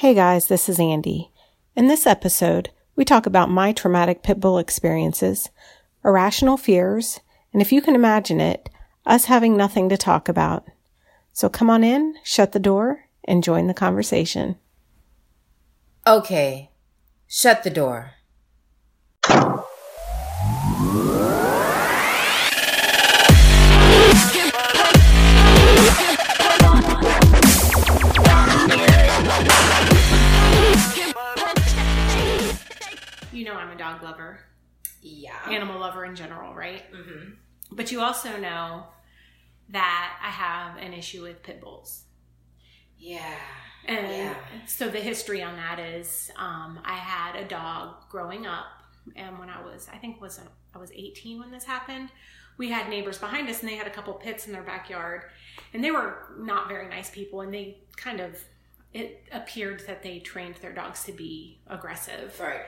Hey guys, this is Andy. In this episode, we talk about my traumatic pit bull experiences, irrational fears, and if you can imagine it, us having nothing to talk about. So come on in, shut the door, and join the conversation. Okay, shut the door. You know I'm a dog lover. Yeah. Animal lover in general, right? Mm-hmm. But you also know that I have an issue with pit bulls. Yeah. And so the history on that is I had a dog growing up. And when I was, I was 18 when this happened. We had neighbors behind us and they had a couple pits in their backyard. And they were not very nice people. And they kind of, it appeared that they trained their dogs to be aggressive. Right.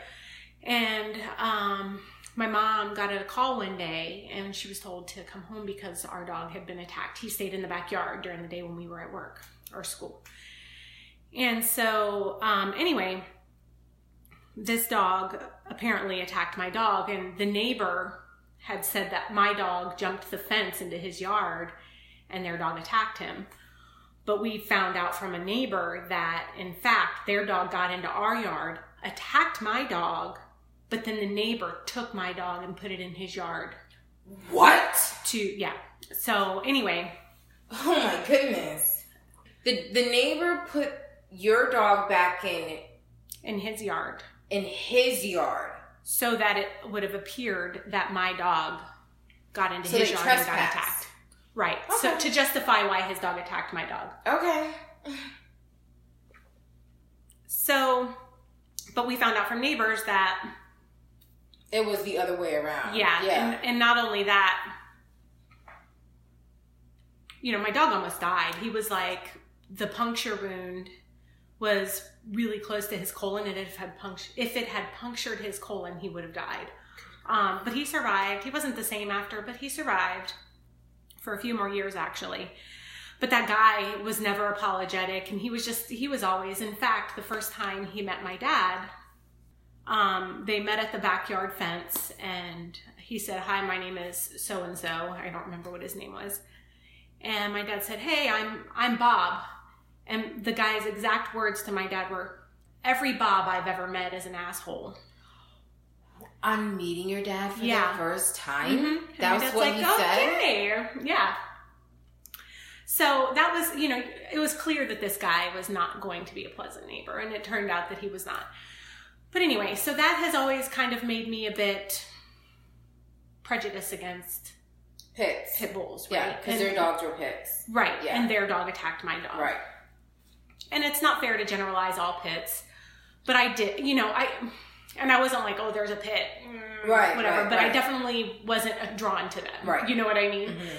And my mom got a call one day and she was told to come home because our dog had been attacked. He stayed in the backyard during the day when we were at work or school. And so anyway, this dog apparently attacked my dog, and the neighbor had said that my dog jumped the fence into his yard and their dog attacked him. But we found out from a neighbor that, in fact, their dog got into our yard, attacked my dog, but then the neighbor took my dog and put it in his yard. What? So anyway. Oh my goodness. The neighbor put your dog back in his yard. In his yard. So that it would have appeared that my dog got into his yard and got attacked. Right. Okay. So to justify why his dog attacked my dog. Okay. So, but we found out from neighbors that it was the other way around. Yeah. And not only that, you know, my dog almost died. He was like, the puncture wound was really close to his colon, and if it had punctured his colon, he would have died. But he survived. He wasn't the same after, but he survived for a few more years, actually. But that guy was never apologetic, and he was always, in fact, the first time he met my dad, they met at the backyard fence, and he said, "Hi, my name is so-and-so." I don't remember what his name was. And my dad said, "Hey, I'm Bob." And the guy's exact words to my dad were, "Every Bob I've ever met is an asshole." I'm meeting your dad for the first time? Mm-hmm. That's what he said? Okay. Yeah. So that was, you know, it was clear that this guy was not going to be a pleasant neighbor, and it turned out that he was not. But anyway, so that has always kind of made me a bit prejudiced against pit bulls, right? Yeah, because their dogs were pits. Right, yeah. And their dog attacked my dog. Right. And it's not fair to generalize all pits, but I did, you know, I wasn't like, oh, there's a pit, right, whatever, right, but right. I definitely wasn't drawn to them. Right. You know what I mean? Mm-hmm.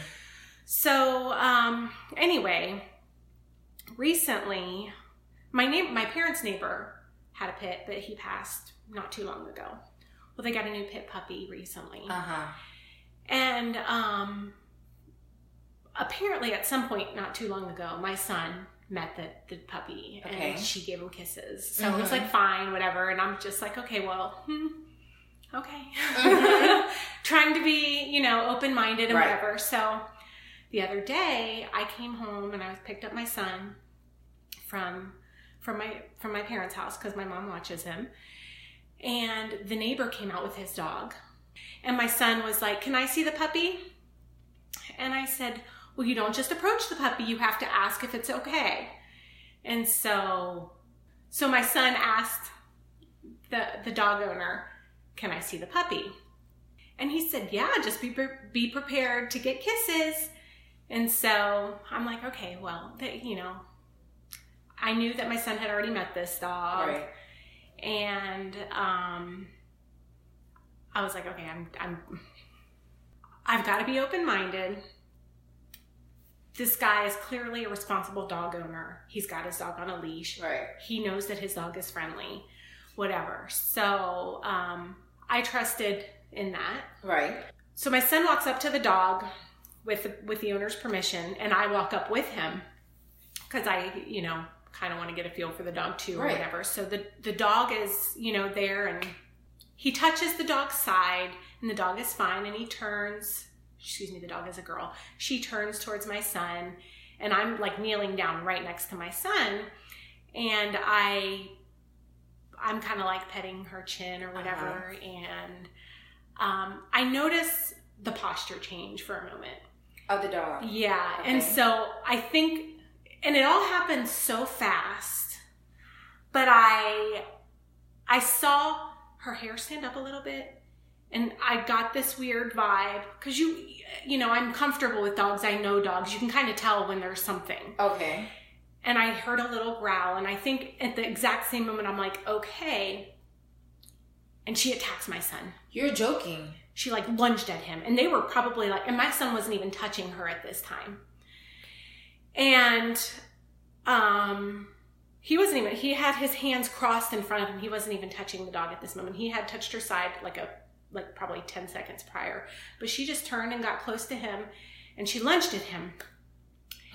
So, anyway, recently, my parents' neighbor had a pit, but he passed not too long ago. Well, they got a new pit puppy recently. Uh-huh. And, apparently at some point not too long ago, my son met the puppy, and she gave him kisses. So it was like, fine, whatever. And I'm just like, okay, well, okay. Mm-hmm. Trying to be, you know, open-minded and whatever. So the other day, I came home and I picked up my son from my parents' house because my mom watches him. And the neighbor came out with his dog. And my son was like, "Can I see the puppy?" And I said, "Well, you don't just approach the puppy. You have to ask if it's okay." And so my son asked the dog owner, "Can I see the puppy?" And he said, "Yeah, just be prepared to get kisses." And so I'm like, okay, well, you know, I knew that my son had already met this dog. Right. And I was like, okay, I've got to be open-minded. This guy is clearly a responsible dog owner. He's got his dog on a leash. Right. He knows that his dog is friendly, whatever. So I trusted in that. Right. So my son walks up to the dog with the owner's permission, and I walk up with him because I, you know, kind of want to get a feel for the dog too, or whatever. So the dog is, you know, there, and he touches the dog's side, and the dog is fine, and he turns, excuse me, the dog is a girl. She turns towards my son, and I'm like kneeling down right next to my son, and I'm kind of like petting her chin or whatever, and I notice the posture change for a moment. Of the dog. Yeah, okay. And so I think, and it all happened so fast, but I saw her hair stand up a little bit, and I got this weird vibe, because you know, I'm comfortable with dogs, I know dogs, you can kind of tell when there's something. Okay. And I heard a little growl, and I think at the exact same moment, I'm like, okay. And she attacks my son. You're joking. She like lunged at him, and they were probably like, and my son wasn't even touching her at this time. And he wasn't even, he had his hands crossed in front of him. He wasn't even touching the dog at this moment. He had touched her side like probably 10 seconds prior, but she just turned and got close to him, and she lunged at him.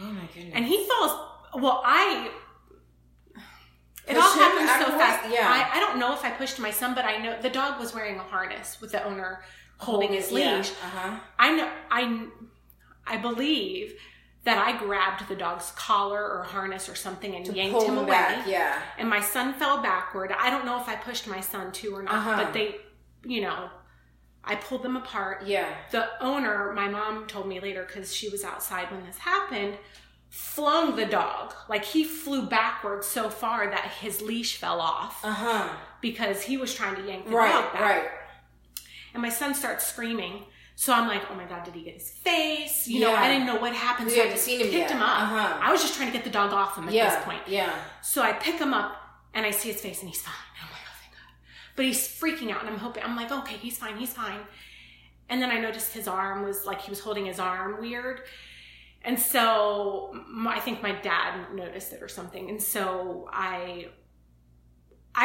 Oh my goodness. And he falls. Well, it all happened so fast. Yeah. I don't know if I pushed my son, but I know the dog was wearing a harness with the owner holding his leash. Yeah. Uh-huh. I believe that I grabbed the dog's collar or harness or something and yanked him away. Back. Yeah. And my son fell backward. I don't know if I pushed my son too or not, but they, you know, I pulled them apart. Yeah. The owner, my mom told me later, because she was outside when this happened, flung the dog. Like, he flew backwards so far that his leash fell off. Uh-huh. Because he was trying to yank the dog back. Right. And my son starts screaming. So I'm like, oh my God, did he get his face? You know, I didn't know what happened. So I just picked him up. Uh-huh. I was just trying to get the dog off him at this point. Yeah. So I pick him up, and I see his face, and he's fine. I'm like, oh my God. But he's freaking out, and I'm like, okay, he's fine. And then I noticed his arm was like, he was holding his arm weird. And so I think my dad noticed it or something. And so I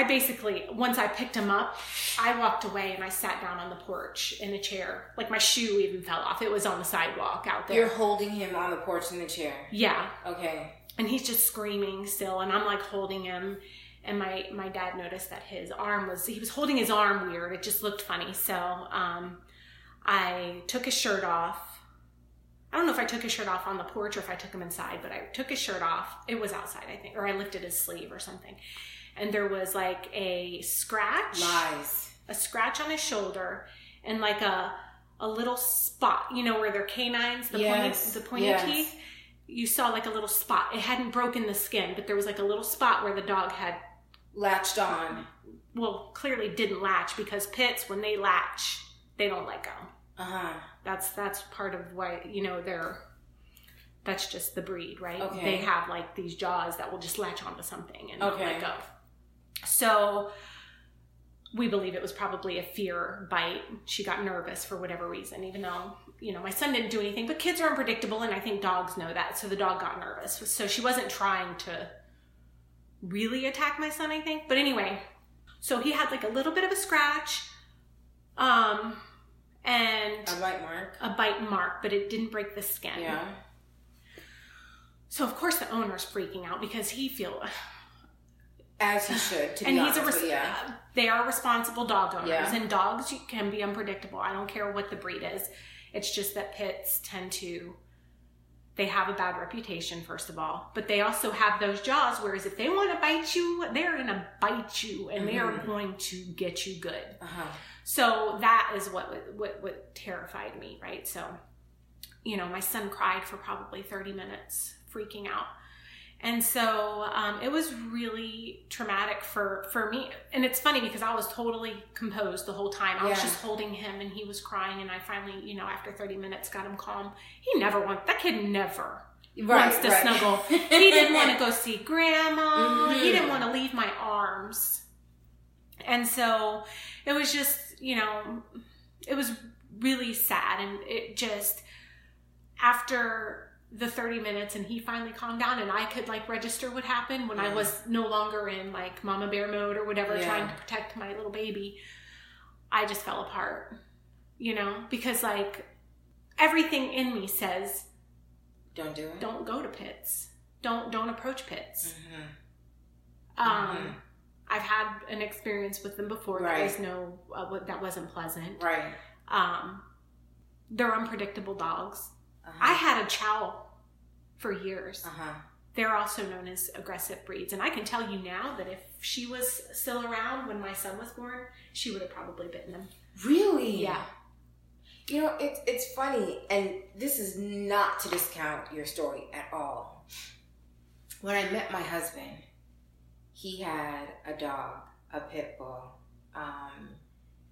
basically, once I picked him up, I walked away and I sat down on the porch in a chair. Like, my shoe even fell off. It was on the sidewalk out there. You're holding him on the porch in the chair? Yeah. Okay. And he's just screaming still. And I'm like holding him. And my dad noticed that his arm was, he was holding his arm weird. It just looked funny. So I took his shirt off. I don't know if I took his shirt off on the porch or if I took him inside, but I took his shirt off. It was outside, I think, or I lifted his sleeve or something. And there was like a scratch. Lies. A scratch on his shoulder, and like a little spot, you know, where their canines, the pointed teeth, you saw like a little spot. It hadn't broken the skin, but there was like a little spot where the dog had latched on. Well, clearly didn't latch, because pits, when they latch, they don't let go. Uh-huh. That's part of why, you know, that's just the breed, right? Okay. They have like these jaws that will just latch onto something and not let go. So we believe it was probably a fear bite. She got nervous for whatever reason, even though, you know, my son didn't do anything, but kids are unpredictable, and I think dogs know that. So the dog got nervous. So she wasn't trying to really attack my son, I think. But anyway, so he had like a little bit of a scratch. And a bite mark, but it didn't break the skin. Yeah. So of course the owner's freaking out, because he feels as he should. To be and honest, he's they are responsible dog owners, and dogs can be unpredictable. I don't care what the breed is. It's just that pits tend to. They have a bad reputation, first of all, but they also have those jaws. Whereas if they want to bite you, they're going to bite you, and they are going to get you good. Uh-huh. So that is what terrified me, right? So, you know, my son cried for probably 30 minutes, freaking out, and so it was really traumatic for me. And it's funny, because I was totally composed the whole time. I was just holding him, and he was crying, and I finally, you know, after 30 minutes got him calm. That kid never wants to snuggle. He didn't want to go see grandma. Mm-hmm. He didn't want to leave my arms. And so it was just, you know, it was really sad. And it just, after the 30 minutes, and he finally calmed down, and I could like register what happened when I was no longer in like mama bear mode or whatever, trying to protect my little baby. I just fell apart, you know, because like everything in me says, don't do it. Don't go to pits. Don't approach pits. Mm-hmm. I've had an experience with them before. Right. Guys know that wasn't pleasant. Right. They're unpredictable dogs. Uh-huh. I had a chow for years. Uh-huh. They're also known as aggressive breeds. And I can tell you now that if she was still around when my son was born, she would have probably bitten him. Really? Yeah. You know, it's funny, and this is not to discount your story at all. When I met my husband, he had a dog, a pit bull,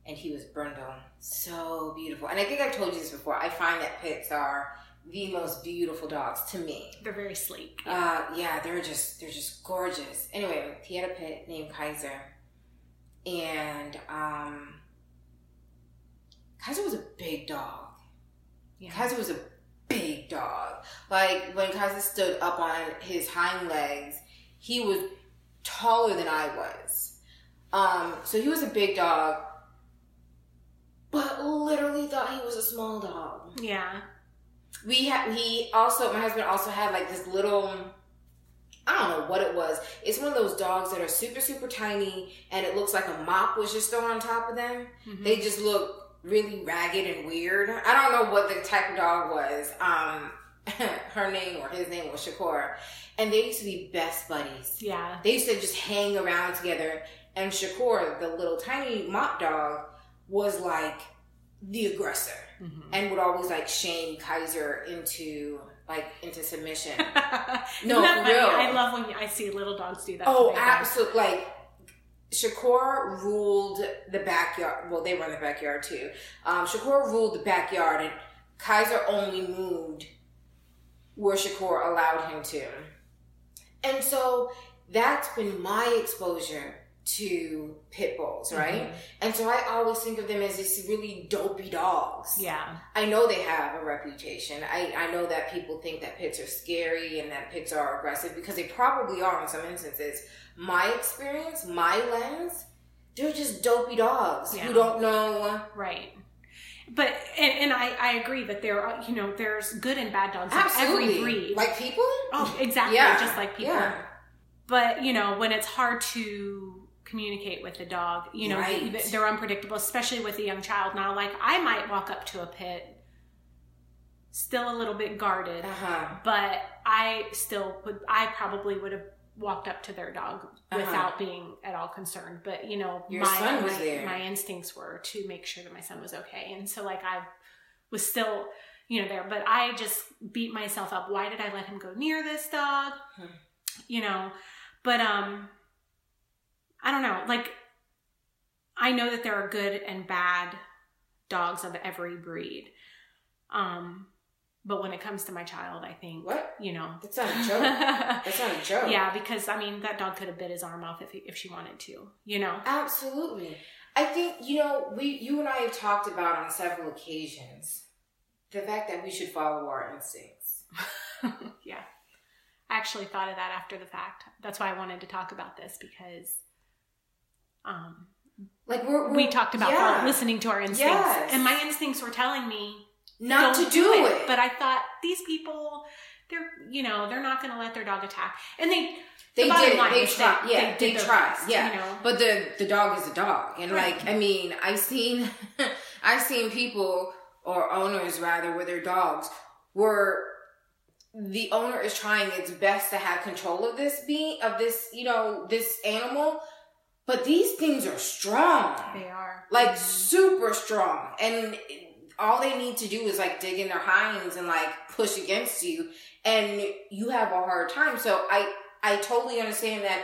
and he was brindle. So beautiful. And I think I've told you this before. I find that pits are the most beautiful dogs to me. They're very sleek. They're just gorgeous. Anyway, he had a pit named Kaiser, and Kaiser was a big dog. Yeah. Kaiser was a big dog. Like, when Kaiser stood up on his hind legs, he was taller than I was. So he was a big dog, but literally thought he was a small dog. Yeah. My husband also had, like, this little, I don't know what it was. It's one of those dogs that are super, super tiny, and it looks like a mop was just thrown on top of them. Mm-hmm. They just look really ragged and weird. I don't know what the type of dog was. Her name or his name was Shakur. And they used to be best buddies. Yeah. They used to just hang around together. And Shakur, the little tiny mop dog, was like the aggressor. Mm-hmm. And would always like shame Kaiser into submission. No, for real. I love when I see little dogs do that. Oh, absolutely. Like, Shakur ruled the backyard. Well, they were in the backyard too. Shakur ruled the backyard, and Kaiser only moved where Shakur allowed him to. And so that's been my exposure to pit bulls, right? Mm-hmm. And so I always think of them as these really dopey dogs. Yeah. I know they have a reputation. I know that people think that pits are scary and that pits are aggressive, because they probably are in some instances. My experience, my lens, they're just dopey dogs who don't know. Right. But, and I agree that there, you know, there's good and bad dogs. Absolutely. Of every breed. Like people? Oh, exactly. Yeah. Just like people. Yeah. But, you know, when it's hard to communicate with a dog, you know, they're unpredictable, especially with a young child. Now, like, I might walk up to a pit, still a little bit guarded, but I probably would have walked up to their dog without being at all concerned. But, you know, my instincts were to make sure that my son was okay. And so, like, I was still, you know, there. But I just beat myself up. Why did I let him go near this dog? You know, but I don't know. Like, I know that there are good and bad dogs of every breed. But when it comes to my child, I think... What? You know. That's not a joke. That's not a joke. Yeah, because, I mean, that dog could have bit his arm off if she wanted to, you know? Absolutely. I think, you know, you and I have talked about on several occasions the fact that we should follow our instincts. Yeah. I actually thought of that after the fact. That's why I wanted to talk about this, because... like, we talked about listening to our instincts. Yes. And my instincts were telling me... Not to do it. But I thought, these people, they're, you know, they're not going to let their dog attack. And they did. They tried. Yeah, they tried. Yeah. You know? But the dog is a dog. And like, I mean, I've seen people, or owners rather, where their dogs were, the owner is trying its best to have control of this animal. But these things are strong. They are. Like, super strong. And all they need to do is, like, dig in their hinds and, like, push against you, and you have a hard time. So I totally understand that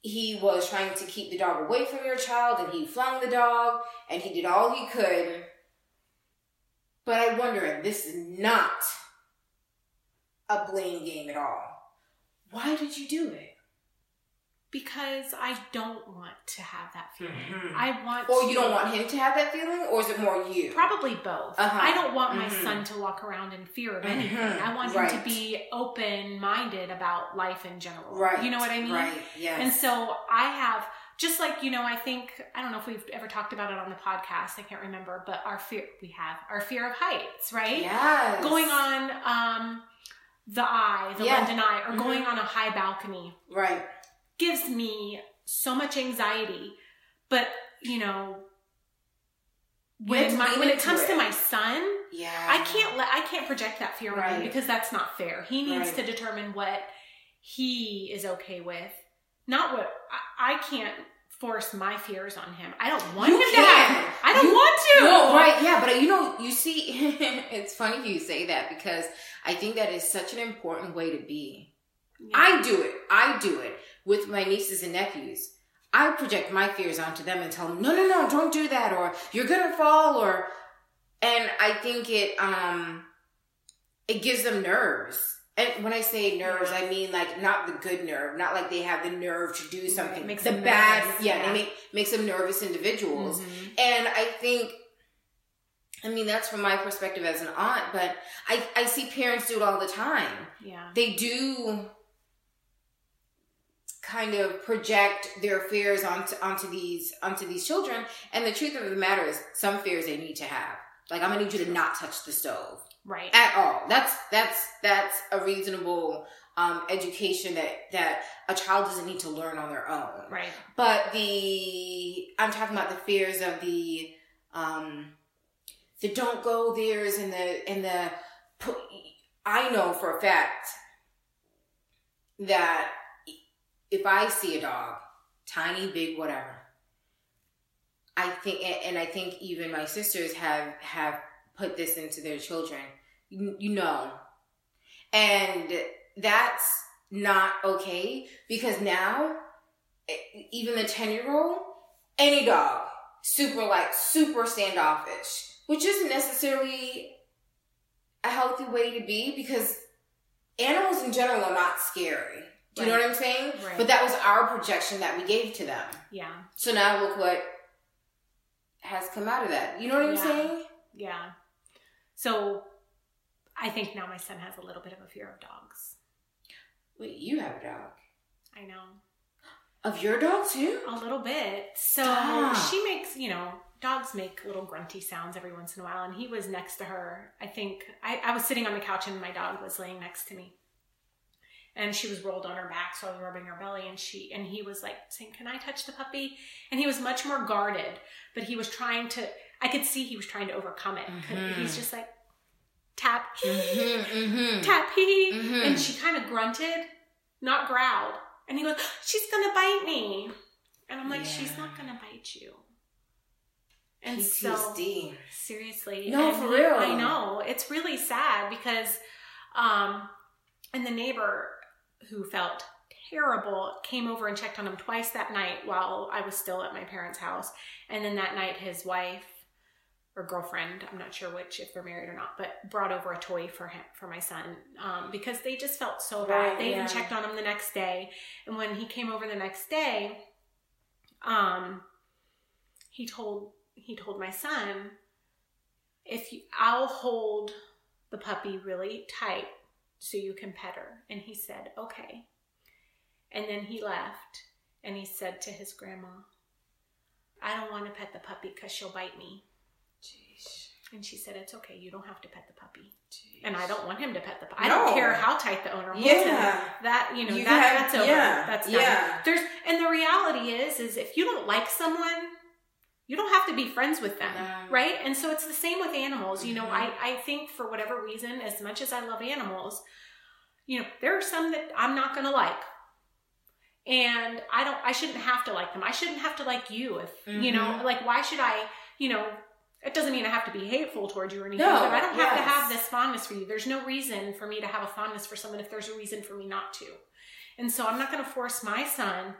he was trying to keep the dog away from your child, and he flung the dog, and he did all he could. But I wonder, this is not a blame game at all. Why did you do it? Because I don't want to have that feeling. Mm-hmm. Or you don't want him to have that feeling? Or is it more you? Probably both. Uh-huh. I don't want my son to walk around in fear of anything. I want him to be open-minded about life in general. Right. You know what I mean? Right, yes. And so I have, just like, you know, I think, I don't know if we've ever talked about it on the podcast. I can't remember. But our fear of heights, right? Yes. Going on the London Eye, or going on a high balcony. Right. gives me so much anxiety. But, you know, when it comes to my son, yeah, I can't project that fear on him, because that's not fair. He needs to determine what he is okay with, not what I can't force my fears on him. I don't want him to have. I don't want to. No, right? Yeah, but you know, you see, it's funny you say that, because I think that is such an important way to be. Yeah. I do it with my nieces and nephews. I project my fears onto them and tell them, no, don't do that, or you're going to fall, and I think it gives them nerves. And when I say nerves, I mean like not the good nerve, not like they have the nerve to do something. It makes them bad, nervous. Yeah, it makes them nervous individuals. Mm-hmm. And I think, I mean, that's from my perspective as an aunt, but I see parents do it all the time. Yeah. They do kind of project their fears onto these children, and the truth of the matter is, some fears they need to have. Like, I'm gonna need you to not touch the stove, right? At all. That's a reasonable education that a child doesn't need to learn on their own, right? But I'm talking about the fears of the don't go there's and the. I know for a fact that if I see a dog, tiny, big, whatever, I think even my sisters have put this into their children, you know, and that's not okay, because now even the 10-year-old, any dog, super standoffish, which isn't necessarily a healthy way to be, because animals in general are not scary. Do you know what I'm saying? Right. But that was our projection that we gave to them. Yeah. So now look what has come out of that. You know what I'm saying? Yeah. So I think now my son has a little bit of a fear of dogs. Wait, you have a dog. I know. Of your dog too? A little bit. So she makes, you know, dogs make little grunty sounds every once in a while. And he was next to her. I think I was sitting on the couch and my dog was laying next to me. And she was rolled on her back, so I was rubbing her belly, and he was like saying, "Can I touch the puppy?" And he was much more guarded, but he was trying to. I could see he was trying to overcome it. Mm-hmm. He's just like tap hee, mm-hmm. tap hee, mm-hmm. and she kind of grunted, not growled. And he goes, "She's gonna bite me," and I'm like, "She's not gonna bite you." And PTSD. So seriously, no, for real, I know, it's really sad, because, and the neighbor, who felt terrible, came over and checked on him twice that night while I was still at my parents' house. And then that night his wife or girlfriend, I'm not sure which, if they're married or not, but brought over a toy for him, for my son, because they just felt so bad. Right, they even checked on him the next day. And when he came over the next day, he told my son, I'll hold the puppy really tight so you can pet her. And he said, okay. And then he left, and he said to his grandma, I don't want to pet the puppy because she'll bite me. Jeez. And she said, it's okay. You don't have to pet the puppy. Jeez. And I don't want him to pet the puppy. No. I don't care how tight the owner holds him. That, you know, that's over. Yeah. That's done. Yeah. And the reality is if you don't like someone, you don't have to be friends with them, right? And so it's the same with animals. You know, I think for whatever reason, as much as I love animals, you know, there are some that I'm not going to like. And I shouldn't have to like them. I shouldn't have to like you if, you know, like, why should I, you know, it doesn't mean I have to be hateful toward you or anything, but I don't have to have this fondness for you. There's no reason for me to have a fondness for someone if there's a reason for me not to. And so I'm not going to force my son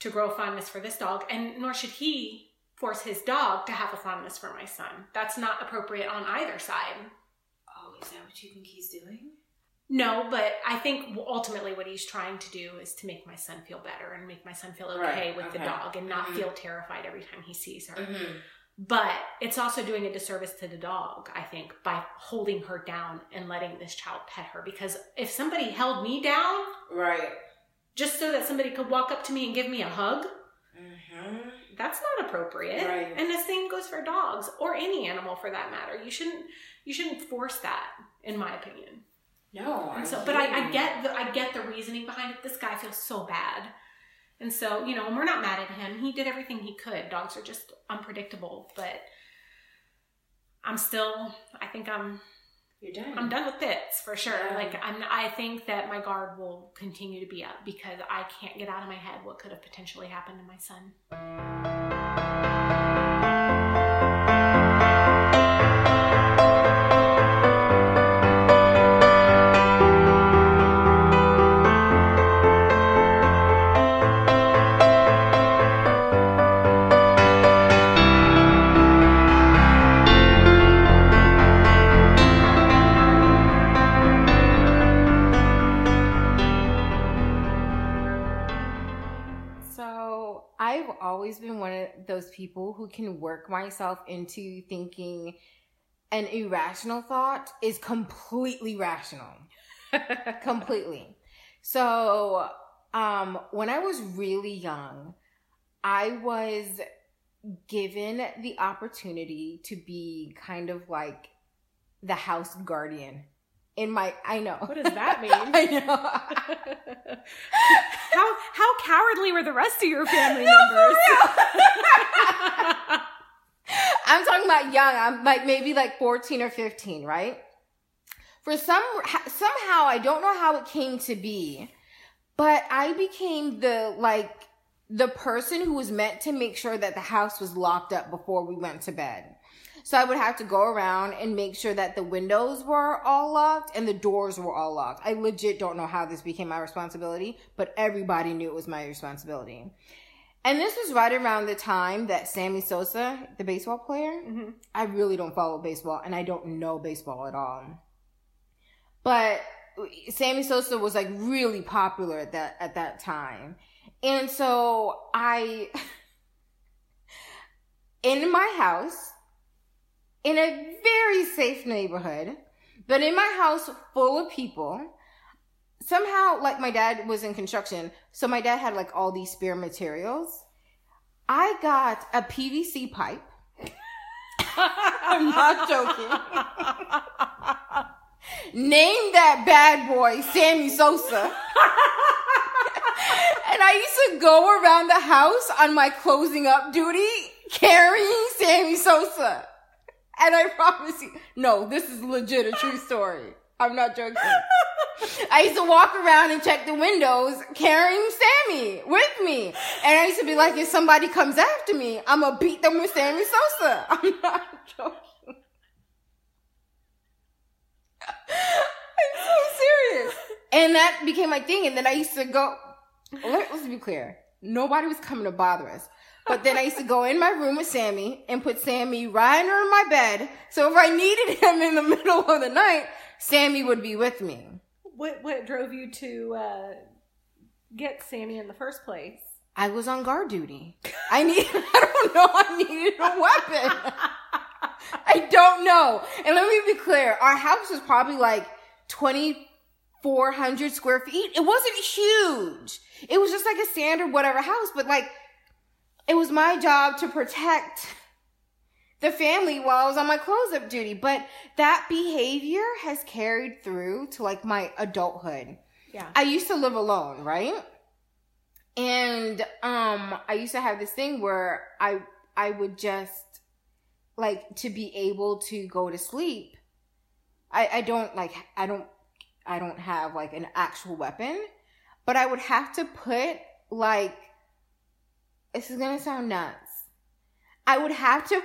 to grow fondness for this dog, and nor should he force his dog to have a fondness for my son. That's not appropriate on either side. Oh, is that what you think he's doing? No, but I think ultimately what he's trying to do is to make my son feel better and make my son feel okay with the dog and not feel terrified every time he sees her. Mm-hmm. But it's also doing a disservice to the dog, I think, by holding her down and letting this child pet her. Because if somebody held me down, just so that somebody could walk up to me and give me a hug, that's not appropriate. Right. And the same goes for dogs or any animal for that matter. You shouldn't force that, in my opinion. No. And so, but I get the reasoning behind it. This guy feels so bad. And so, you know, and we're not mad at him. He did everything he could. Dogs are just unpredictable, but I'm done with pits for sure. Yeah. Like I think that my guard will continue to be up because I can't get out of my head what could have potentially happened to my son. Always been one of those people who can work myself into thinking an irrational thought is completely rational. Completely. So, when I was really young, I was given the opportunity to be kind of like the house guardian. I know. What does that mean? I know. How cowardly were the rest of your family members? I'm talking about young. I'm like maybe like 14 or 15, right? Somehow I don't know how it came to be, but I became the person who was meant to make sure that the house was locked up before we went to bed. So I would have to go around and make sure that the windows were all locked and the doors were all locked. I legit don't know how this became my responsibility, but everybody knew it was my responsibility. And this was right around the time that Sammy Sosa, the baseball player, mm-hmm. I really don't follow baseball and I don't know baseball at all. But Sammy Sosa was like really popular at that time. And so in my house, in a very safe neighborhood, but in my house full of people, somehow, like my dad was in construction, so my dad had like all these spare materials. I got a PVC pipe. I'm not joking. Named that bad boy Sammy Sosa. And I used to go around the house on my closing up duty carrying Sammy Sosa. And I promise you, no, this is legit a true story. I'm not joking. I used to walk around and check the windows carrying Sammy with me. And I used to be like, if somebody comes after me, I'm going to beat them with Sammy Sosa. I'm not joking. I'm so serious. And that became my thing. And then I used to go, let's be clear, nobody was coming to bother us. But then I used to go in my room with Sammy and put Sammy right under my bed. So if I needed him in the middle of the night, Sammy would be with me. What drove you to get Sammy in the first place? I was on guard duty. I needed a weapon. I don't know. And let me be clear. Our house was probably like 2,400 square feet. It wasn't huge. It was just like a standard whatever house, but like, it was my job to protect the family while I was on my close-up duty. But that behavior has carried through to, like, my adulthood. Yeah. I used to live alone, right? And I used to have this thing where I would just, like, to be able to go to sleep. I don't have, like, an actual weapon. But I would have to put, like, this is going to sound nuts. I would have to...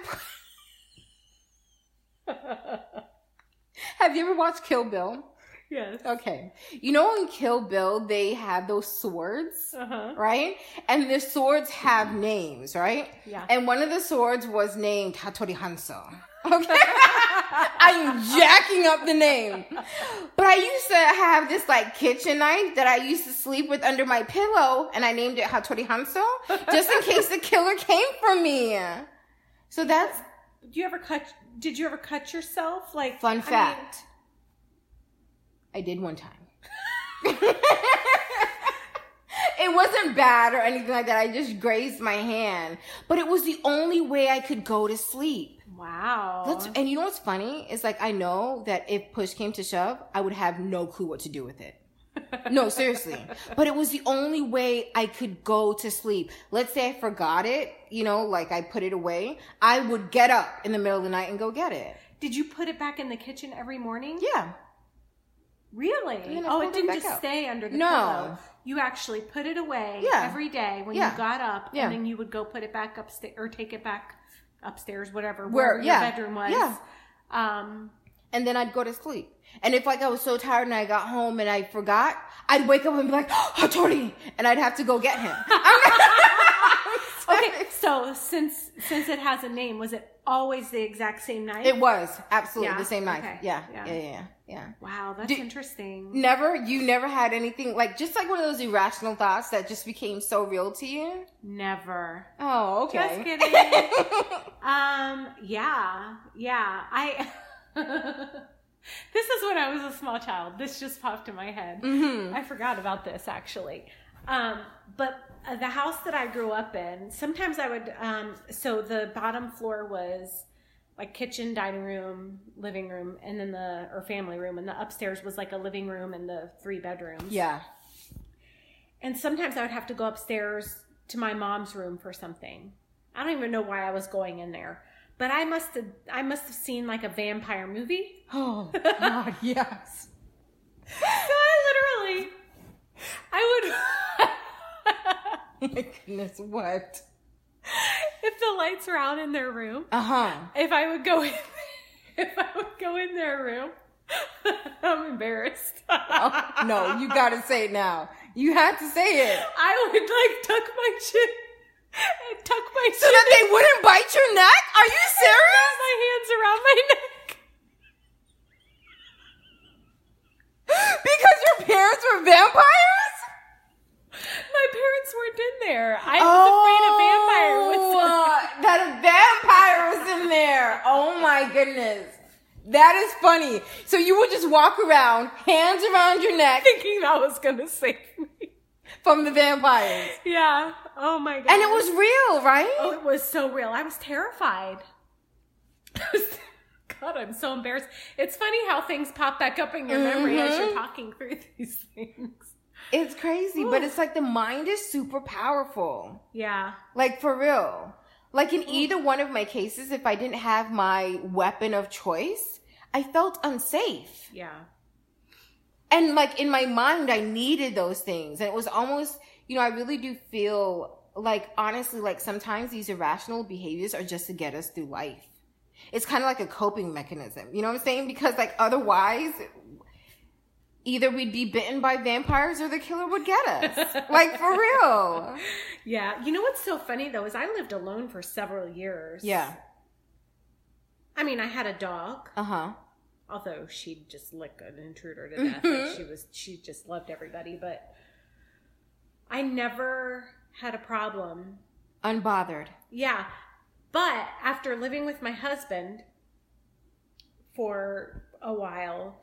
Have you ever watched Kill Bill? Yes. Okay. You know in Kill Bill, they have those swords, uh-huh. right? And the swords have names, right? Yeah. And one of the swords was named Hattori Hanzo. Okay? I'm jacking up the name. But I used to have this like kitchen knife that I used to sleep with under my pillow, and I named it Hattori Hanzo just in case the killer came for me. So that's... Did you ever cut yourself? Like, fun fact. I did one time. It wasn't bad or anything like that. I just grazed my hand. But it was the only way I could go to sleep. Wow. And you know what's funny? It's like I know that if push came to shove, I would have no clue what to do with it. No, seriously. But it was the only way I could go to sleep. Let's say I forgot it, you know, like I put it away. I would get up in the middle of the night and go get it. Did you put it back in the kitchen every morning? Yeah. Really? Oh, it didn't just stay under the pillow. You actually put it away every day when you got up, and then you would go put it back upstairs or take it back upstairs, whatever, where your bedroom was. Yeah. And then I'd go to sleep. And if, like, I was so tired and I got home and I forgot, I'd wake up and be like, oh, Hattori! And I'd have to go get him. Okay, so since it has a name, was it always the exact same night? It was. Absolutely the same night. Okay. Yeah. Wow, that's interesting. You never had anything, like, just like one of those irrational thoughts that just became so real to you? Never. Oh, okay. Just kidding. This is when I was a small child. This just popped in my head. Mm-hmm. I forgot about this, actually. But the house that I grew up in, sometimes I would, so the bottom floor was like kitchen, dining room, living room, and then or family room. And the upstairs was like a living room and the 3 bedrooms. Yeah. And sometimes I would have to go upstairs to my mom's room for something. I don't even know why I was going in there. But I must have seen like a vampire movie. Oh, God, yes. So I would. My goodness, what? If the lights were out in their room. Uh-huh. If I would go in their room, I'm embarrassed. Oh, no, you got to say it now. You have to say it. I would like tuck my chin. I tuck my chin. So that they wouldn't bite your neck? Are you serious? I my hands around my neck. Because your parents were vampires? My parents weren't in there. I was afraid a vampire was in there. That a vampire was in there. Oh my goodness. That is funny. So you would just walk around, hands around your neck. Thinking that was going to save me. From the vampires. Yeah. Oh, my God. And it was real, right? Oh, it was so real. I was terrified. God, I'm so embarrassed. It's funny how things pop back up in your memory as you're talking through these things. It's crazy, but it's like the mind is super powerful. Yeah. Like, for real. Like, in either one of my cases, if I didn't have my weapon of choice, I felt unsafe. Yeah. And, like, in my mind, I needed those things. And it was almost... You know, I really do feel like, honestly, like sometimes these irrational behaviors are just to get us through life. It's kind of like a coping mechanism. You know what I'm saying? Because like otherwise, either we'd be bitten by vampires or the killer would get us. Like for real. Yeah. You know what's so funny though is I lived alone for several years. Yeah. I mean, I had a dog. Uh-huh. Although she'd just lick an intruder to death. Mm-hmm. Like she just loved everybody, but... I never had a problem. Unbothered. Yeah. But after living with my husband for a while,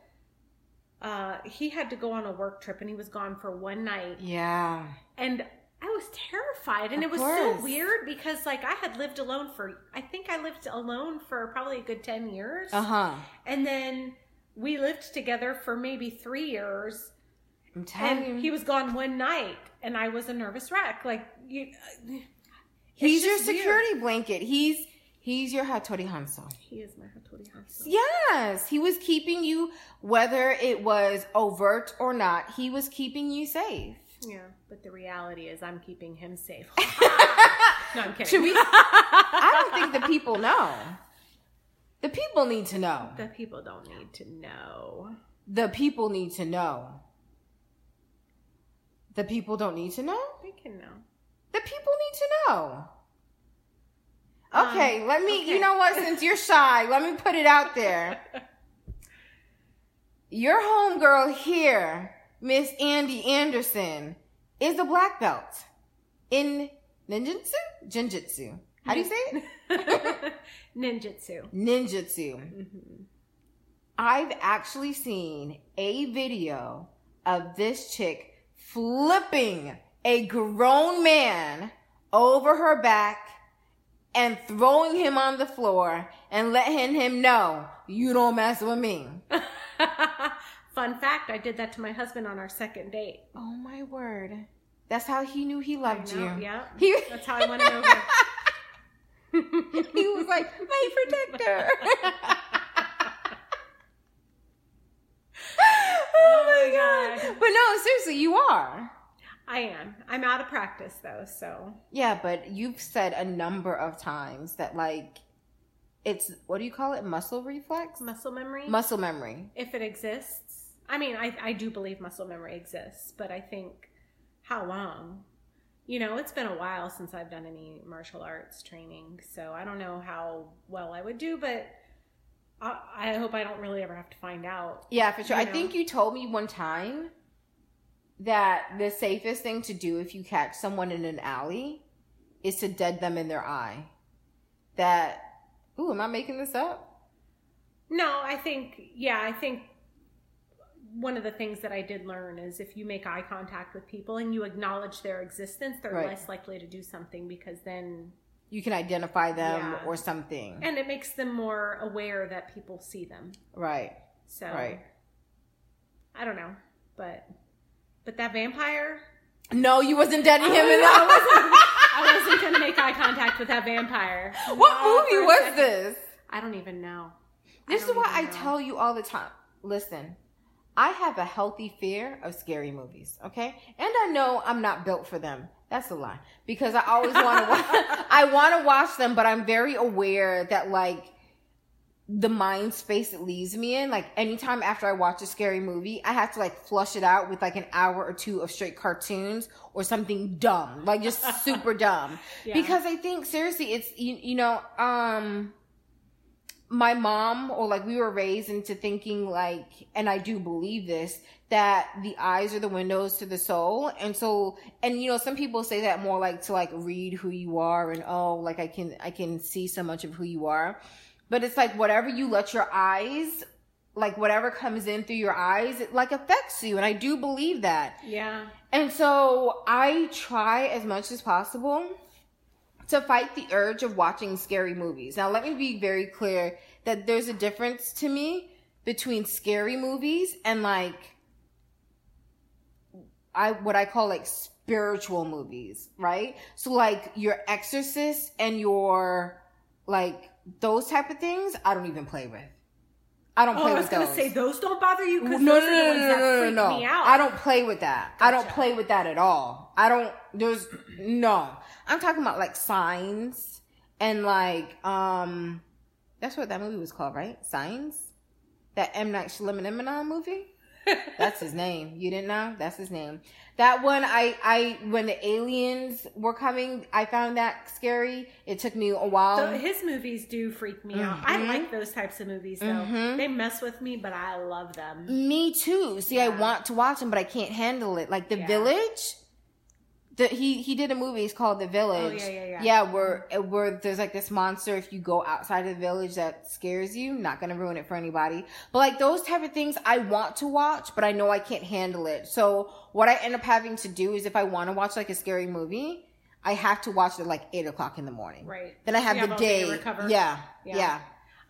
he had to go on a work trip and he was gone for one night. Yeah. And I was terrified. And it was so weird because like I had lived alone for probably a good 10 years. Uh-huh. And then we lived together for maybe 3 years. I'm telling you. And he was gone one night. And I was a nervous wreck. Like, he's your security blanket. He's your Hattori Hanzo. He is my Hattori Hanzo. Yes. He was keeping you, whether it was overt or not, he was keeping you safe. Yeah. But the reality is I'm keeping him safe. No, I'm kidding. I don't think the people know. The people need to know. The people don't need to know. The people need to know. The people don't need to know? They can know. The people need to know. Okay, you know what, since you're shy, let me put it out there. Your homegirl here, Miss Andy Anderson, is a black belt in ninjutsu. How do you say it? Ninjutsu. Mm-hmm. I've actually seen a video of this chick flipping a grown man over her back and throwing him on the floor and letting him know, you don't mess with me. Fun fact, I did that to my husband on our second date. Oh, my word. That's how he knew he loved you. Yeah. That's how I went over. He was like, my protector. Oh my God. But no, seriously, you are. I am. I'm out of practice, though, so. Yeah, but you've said a number of times that, like, it's, what do you call it? Muscle reflex? Muscle memory? Muscle memory. If it exists. I mean, I do believe muscle memory exists, but I think how long? You know, it's been a while since I've done any martial arts training, so I don't know how well I would do, but I hope I don't really ever have to find out. Yeah, for sure. You know? I think you told me one time that the safest thing to do if you catch someone in an alley is to dead them in their eye. That... Ooh, am I making this up? No, I think one of the things that I did learn is if you make eye contact with people and you acknowledge their existence, they're less likely to do something because then... You can identify them or something. And it makes them more aware that people see them. Right. So, I don't know, but that vampire... No, you wasn't deading him in that. I wasn't going to make eye contact with that vampire. What movie was this? I don't even know. This is why I tell you all the time. Listen, I have a healthy fear of scary movies, okay? And I know I'm not built for them. That's a lie. Because I always want to watch them, but I'm very aware that, like, the mind space it leaves me in, like, anytime after I watch a scary movie, I have to, like, flush it out with, like, an hour or two of straight cartoons or something dumb, like, just super dumb. Yeah. Because I think, seriously, it's, my mom, or, like, we were raised into thinking, like, and I do believe this, that the eyes are the windows to the soul. And so, and, you know, some people say that more, like, to, like, read who you are and, oh, like, I can see so much of who you are. But it's like whatever you let your eyes, like whatever comes in through your eyes, it like affects you. And I do believe that. Yeah. And so I try as much as possible to fight the urge of watching scary movies. Now, let me be very clear that there's a difference to me between scary movies and like what I call like spiritual movies, right? So like your Exorcist and your like... Those type of things, I don't even play with. I don't play with those. I was going to say, those don't bother you? No. I don't play with that. Gotcha. I don't play with that at all. I'm talking about like Signs and like, that's what that movie was called, right? Signs? That M Night Shyamalan movie? That's his name. You didn't know? That's his name. That one, I when the aliens were coming, I found that scary. It took me a while. So his movies do freak me out. I like those types of movies, though. Mm-hmm. They mess with me, but I love them. Me too. See, yeah. I want to watch them, but I can't handle it. Like The Village. He did a movie. It's called The Village. Oh, yeah. Yeah, where there's like this monster. If you go outside of the village, that scares you. Not gonna ruin it for anybody. But like those type of things, I want to watch, but I know I can't handle it. So what I end up having to do is, if I want to watch like a scary movie, I have to watch it at like 8 o'clock in the morning. Right. Then I have the day to recover. Yeah.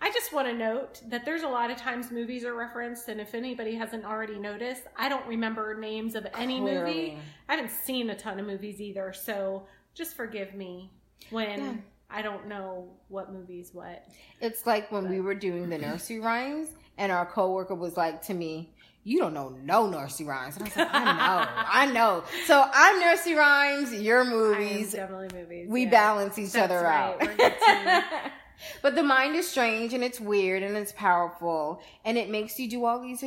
I just want to note that there's a lot of times movies are referenced, and if anybody hasn't already noticed, I don't remember names of any movie. I haven't seen a ton of movies either, so just forgive me when I don't know what movie's what. It's like when we were doing the nursery rhymes, and our coworker was like to me, "You don't know no nursery rhymes." And I was like, I know. So I'm nursery rhymes, you're movies. I am definitely movies. We balance each other out. We're good team. But the mind is strange, and it's weird, and it's powerful, and it makes you do all these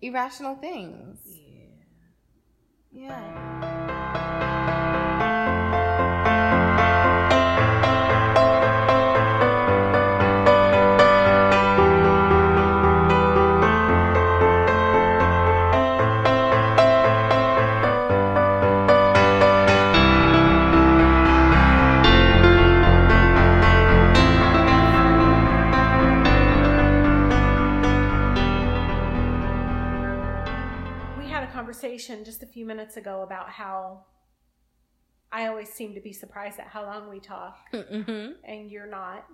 irrational things. Just a few minutes ago about how I always seem to be surprised at how long we talk, and you're not.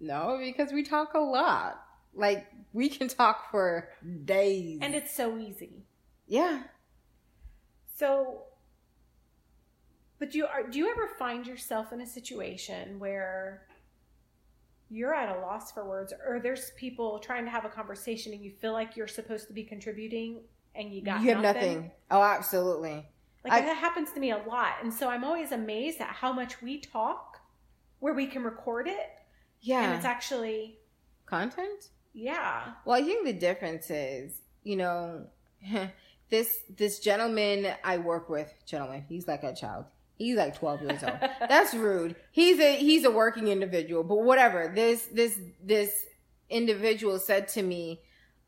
No, because we talk a lot. Like, we can talk for days. And it's so easy. Yeah. So, but do you ever find yourself in a situation where you're at a loss for words, or there's people trying to have a conversation and you feel like you're supposed to be contributing and you have nothing? Oh, absolutely. Like, that happens to me a lot. And so I'm always amazed at how much we talk where we can record it. Yeah. And it's actually content. Yeah. Well, I think the difference is, you know, this gentleman I work with, he's like a child. He's like 12 years old. That's rude. He's a working individual, but whatever. This individual said to me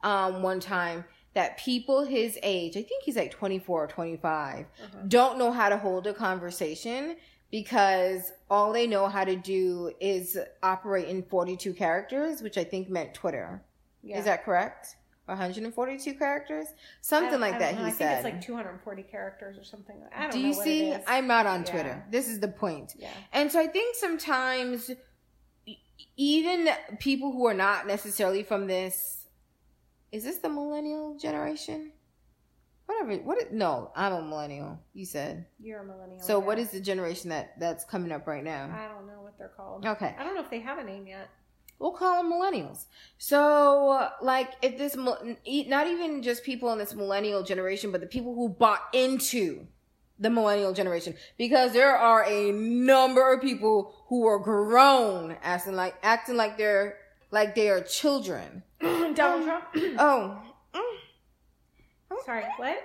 one time that people his age, I think he's like 24 or 25, don't know how to hold a conversation because all they know how to do is operate in 42 characters, which I think meant Twitter. Yeah. Is that correct? 142 characters? Something like that, he said. I think it's like 240 characters or something. I don't know what it is. Do you see? I'm not on Twitter. This is the point. Yeah. And so I think sometimes even people who are not necessarily from this, is this the millennial generation? Whatever. No, I'm a millennial. You said. You're a millennial. So what is the generation that's coming up right now? I don't know what they're called. Okay. I don't know if they have a name yet. We'll call them millennials. So, like, if this, not even just people in this millennial generation, but the people who bought into the millennial generation, because there are a number of people who are grown, acting like they're like they are children. Donald Trump. Oh, sorry. What?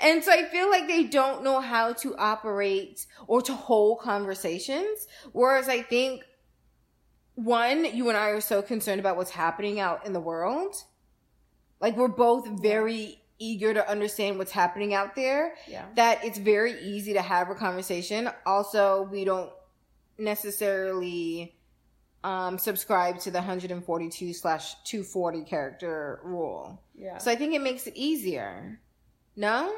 And so I feel like they don't know how to operate or to hold conversations, whereas I think. One, you and I are so concerned about what's happening out in the world. Like, we're both very eager to understand what's happening out there. Yeah. That it's very easy to have a conversation. Also, we don't necessarily subscribe to the 142/240 character rule. Yeah. So I think it makes it easier. No?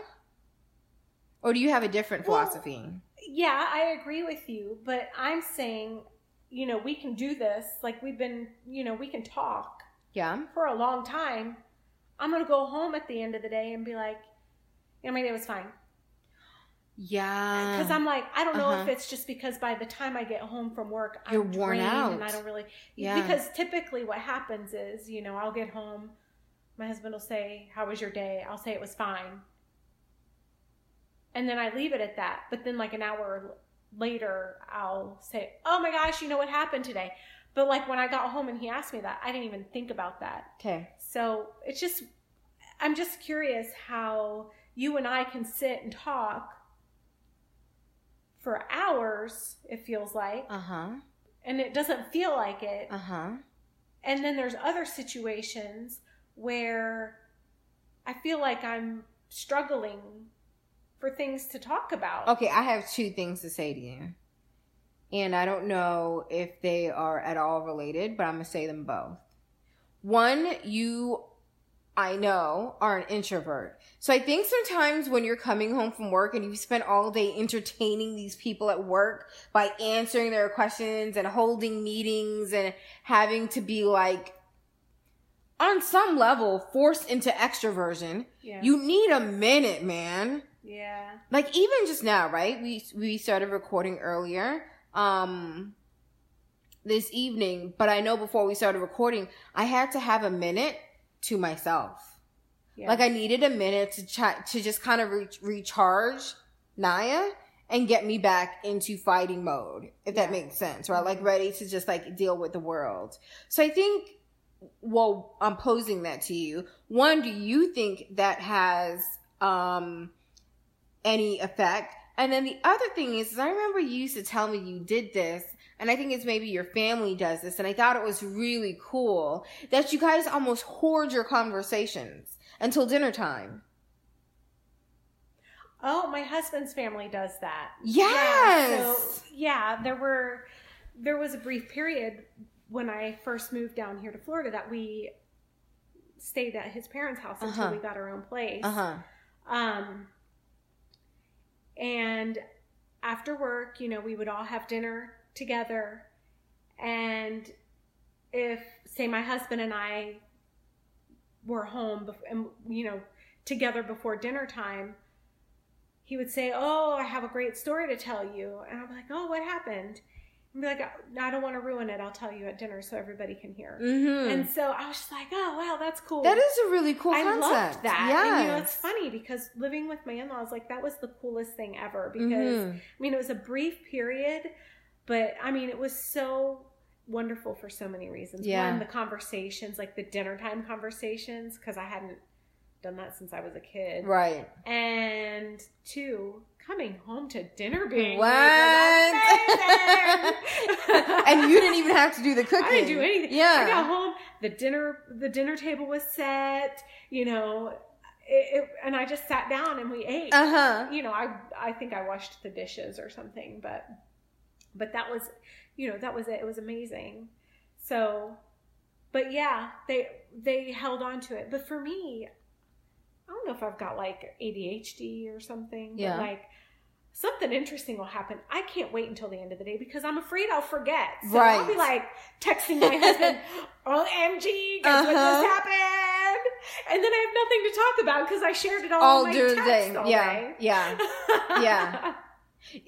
Or do you have a different philosophy? Yeah, I agree with you. But I'm saying, you know, we can do this. Like, we've been, you know, we can talk for a long time. I'm going to go home at the end of the day and be like, you know, my day was fine. Yeah. Because I'm like, I don't know if it's just because by the time I get home from work, I'm worn out. And I don't really. Yeah. Because typically what happens is, you know, I'll get home. My husband will say, how was your day? I'll say it was fine. And then I leave it at that. But then like an hour later, I'll say, oh my gosh, you know what happened today? But like when I got home and he asked me that, I didn't even think about that. Okay. So it's just, I'm just curious how you and I can sit and talk for hours, it feels like. And it doesn't feel like it. And then there's other situations where I feel like I'm struggling for things to talk about. Okay, I have two things to say to you. And I don't know if they are at all related, but I'm going to say them both. One, I know, are an introvert. So I think sometimes when you're coming home from work and you spend all day entertaining these people at work by answering their questions and holding meetings and having to be like, on some level, forced into extroversion, you need a minute, man. Yeah. Like, even just now, right? We started recording earlier this evening, but I know before we started recording, I had to have a minute to myself. Yeah. Like, I needed a minute to just kind of recharge Naya and get me back into fighting mode, if that makes sense, right? Like, ready to just, like, deal with the world. So I think... Well, I'm posing that to you. One, do you think that has any effect? And then the other thing is I remember you used to tell me you did this, and I think it's maybe your family does this, and I thought it was really cool that you guys almost hoard your conversations until dinner time. Oh, my husband's family does that. Yes. Yeah, there was a brief period when I first moved down here to Florida that we stayed at his parents' house until we got our own place. And after work, you know, we would all have dinner together. And if, say, my husband and I were home and, you know, together before dinner time, he would say, "Oh, I have a great story to tell you." And I'm like, "Oh, what happened?" And be like, "I don't want to ruin it. I'll tell you at dinner so everybody can hear." Mm-hmm. And so I was just like, "Oh, wow, that's cool." That is a really cool concept. I loved that. Yeah. And, you know, it's funny because living with my in-laws, like, that was the coolest thing ever because, mm-hmm. I mean, it was a brief period, but, I mean, it was so wonderful for so many reasons. Yeah. One, the conversations, like the dinner time conversations, because I hadn't done that since I was a kid. Right. And two, coming home to dinner being what? And you didn't even have to do the cooking. I didn't do anything. Yeah. I got home, the dinner table was set, you know, and I just sat down and we ate. Uh-huh. You know, I think I washed the dishes or something, but that was, you know, that was it. It was amazing. So, but yeah, they held on to it. But for me, I don't know if I've got like ADHD or something, but like something interesting will happen. I can't wait until the end of the day because I'm afraid I'll forget. So right. I'll be like texting my husband, OMG, guess what just happened? And then I have nothing to talk about because I shared it all in my text all day. Yeah.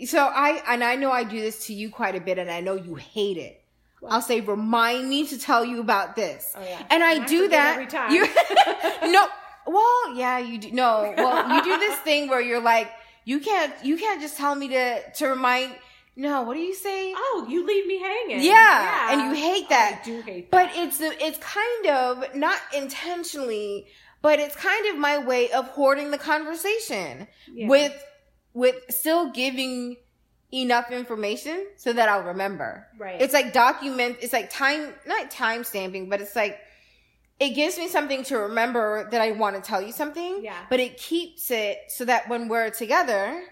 So I know I do this to you quite a bit, and I know you hate it. What? I'll say, "Remind me to tell you about this," and I do that every time. No, well, yeah, you do. No, well, you do this thing where you're like, you can't just tell me to remind. No, what do you say? Oh, you leave me hanging. Yeah, and you hate that. I do hate that. But it's kind of not intentionally, but it's kind of my way of hoarding the conversation with still giving enough information so that I'll remember. Right. It's like time stamping, but it's like, it gives me something to remember that I want to tell you something. Yeah. But it keeps it so that when we're together,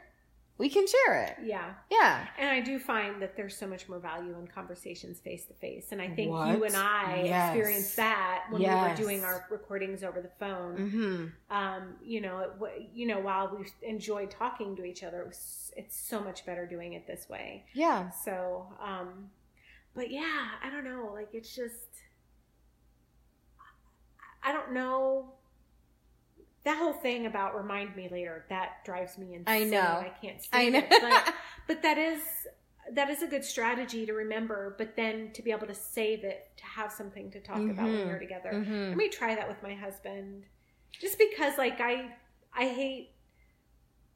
we can share it. Yeah. Yeah. And I do find that there's so much more value in conversations face to face. And I think you and I experienced that when we were doing our recordings over the phone. Mm-hmm. While we enjoyed talking to each other, it's so much better doing it this way. Yeah. So, but yeah, I don't know. Like, it's just, I don't know. That whole thing about "remind me later," that drives me insane. I know. I can't stand it. But that is a good strategy to remember, but then to be able to save it, to have something to talk about when we're together. Mm-hmm. Let me try that with my husband. Just because, like, I hate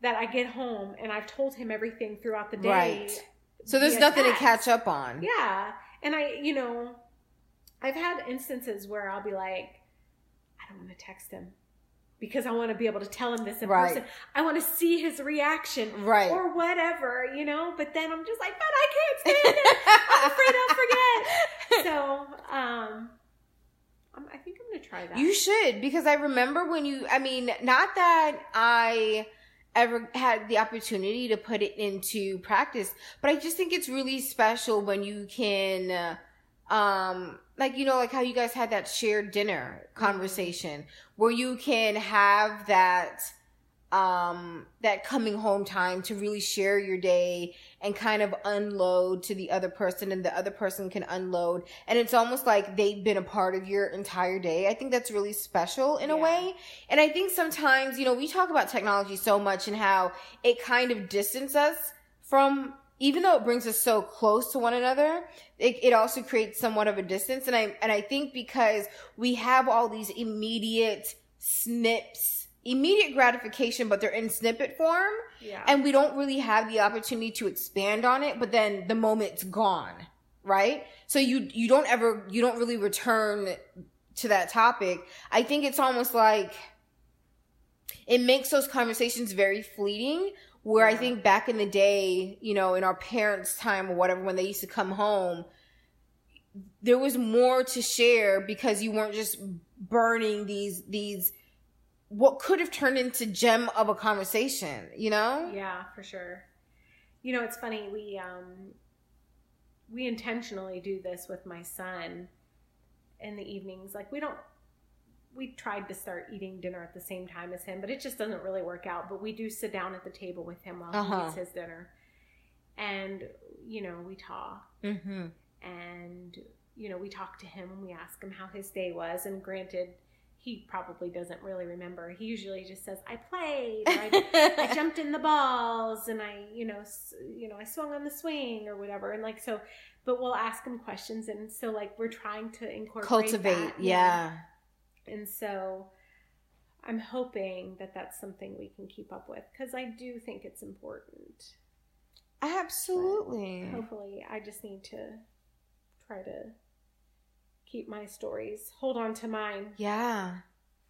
that I get home and I've told him everything throughout the day. Right. So there's nothing to catch up on. Yeah. And I've had instances where I'll be like, I don't want to text him, because I want to be able to tell him this in person. I want to see his reaction or whatever, you know, but then I'm just like, but I can't stand it. I'm afraid I'll forget. So, I think I'm going to try that. You should, because I remember when not that I ever had the opportunity to put it into practice, but I just think it's really special when you can, like how you guys had that shared dinner conversation where you can have that coming home time to really share your day and kind of unload to the other person, and the other person can unload. And it's almost like they've been a part of your entire day. I think that's really special in a way. And I think sometimes, you know, we talk about technology so much and how it kind of distances us from, even though it brings us so close to one another, it also creates somewhat of a distance. And I think because we have all these immediate snips, immediate gratification, but they're in snippet form. Yeah. And we don't really have the opportunity to expand on it, but then the moment's gone, right? So you don't really return to that topic. I think it's almost like it makes those conversations very fleeting. Where I think back in the day, you know, in our parents' time or whatever, when they used to come home, there was more to share because you weren't just burning these what could have turned into gem of a conversation, you know? Yeah, for sure. You know, it's funny. We intentionally do this with my son in the evenings. Like, we tried to start eating dinner at the same time as him, but it just doesn't really work out. But we do sit down at the table with him while he eats his dinner. And, you know, we talk. Mm-hmm. And, you know, we talk to him and we ask him how his day was. And granted, he probably doesn't really remember. He usually just says, I played, or I jumped in the balls, and I, I swung on the swing or whatever. And like, so, but we'll ask him questions. And so like, we're trying to cultivate that. Yeah. And so I'm hoping that that's something we can keep up with, because I do think it's important. Absolutely. But hopefully I just need to try to keep my stories, hold on to mine. Yeah.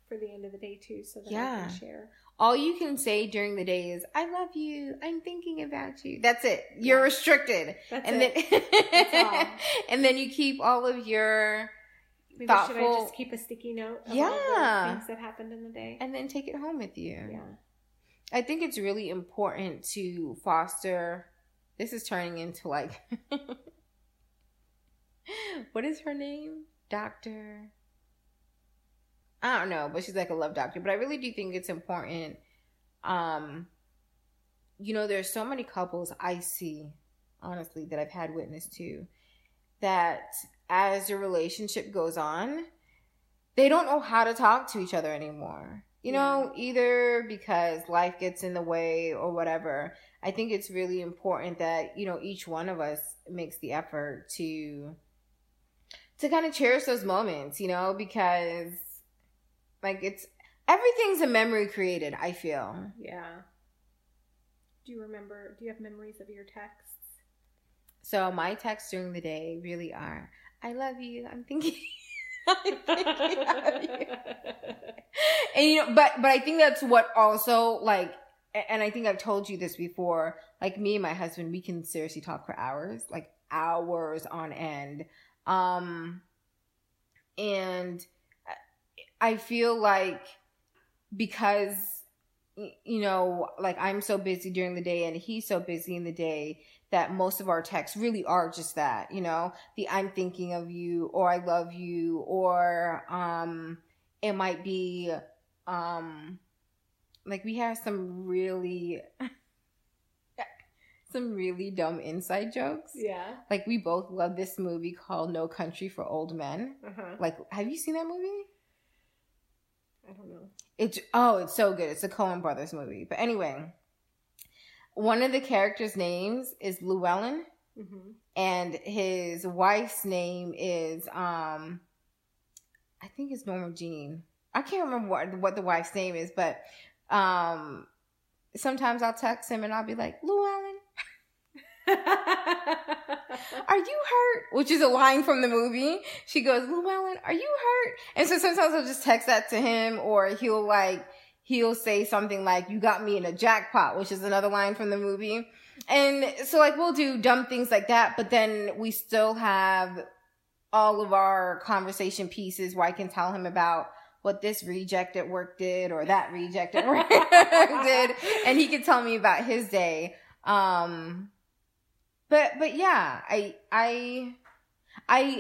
For the end of the day too, so that I can share. All you can say during the day is, I love you, I'm thinking about you. That's it. You're restricted. That's all. And then you keep all of your thoughtful. Should I just keep a sticky note of all the things that happened in the day? And then take it home with you. Yeah. I think it's really important to foster. This is turning into like, what is her name? Doctor. I don't know, but she's like a love doctor. But I really do think it's important. There's so many couples I see, honestly, that I've had witness to, that as the relationship goes on, they don't know how to talk to each other anymore. Either because life gets in the way or whatever. I think it's really important that, each one of us makes the effort to kind of cherish those moments, because like everything's a memory created, I feel. Yeah. Do you have memories of your texts? So my texts during the day really are, I love you, I'm thinking and but I think that's what also like, and I think I've told you this before, like me and my husband, we can seriously talk for hours, like hours on end. And I feel like because, like I'm so busy during the day and he's so busy in the day, that most of our texts really are just that, the I'm thinking of you, or I love you, or it might be like we have some really dumb inside jokes. Yeah. Like we both love this movie called No Country for Old Men. Uh-huh. Like, have you seen that movie? I don't know. It's so good. It's a Coen Brothers movie. But anyway, one of the characters' names is Llewellyn, mm-hmm. and his wife's name is, I think it's Norma Jean. I can't remember what the wife's name is, but sometimes I'll text him and I'll be like, Llewellyn, are you hurt? Which is a line from the movie. She goes, Llewellyn, are you hurt? And so sometimes I'll just text that to him, or he'll say something like, you got me in a jackpot, which is another line from the movie. And so like we'll do dumb things like that, but then we still have all of our conversation pieces where I can tell him about what this reject at work did or that reject at work did. And he can tell me about his day. But yeah, I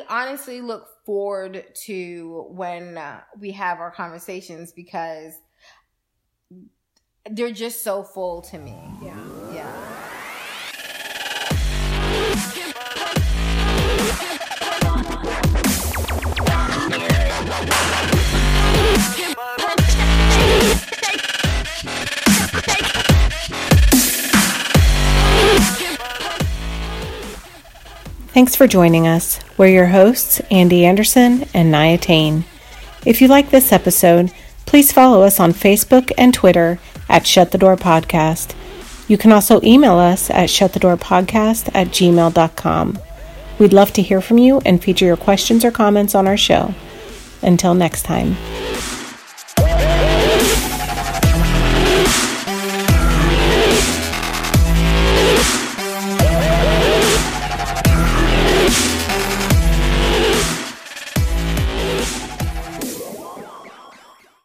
honestly look forward to when we have our conversations, because they're just so full to me. Yeah. Yeah. Thanks for joining us. We're your hosts, Andy Anderson and Nia Tain. If you like this episode, please follow us on Facebook and Twitter at Shut the Door Podcast. You can also email us at shutthedoorpodcast@gmail.com. We'd love to hear from you and feature your questions or comments on our show. Until next time.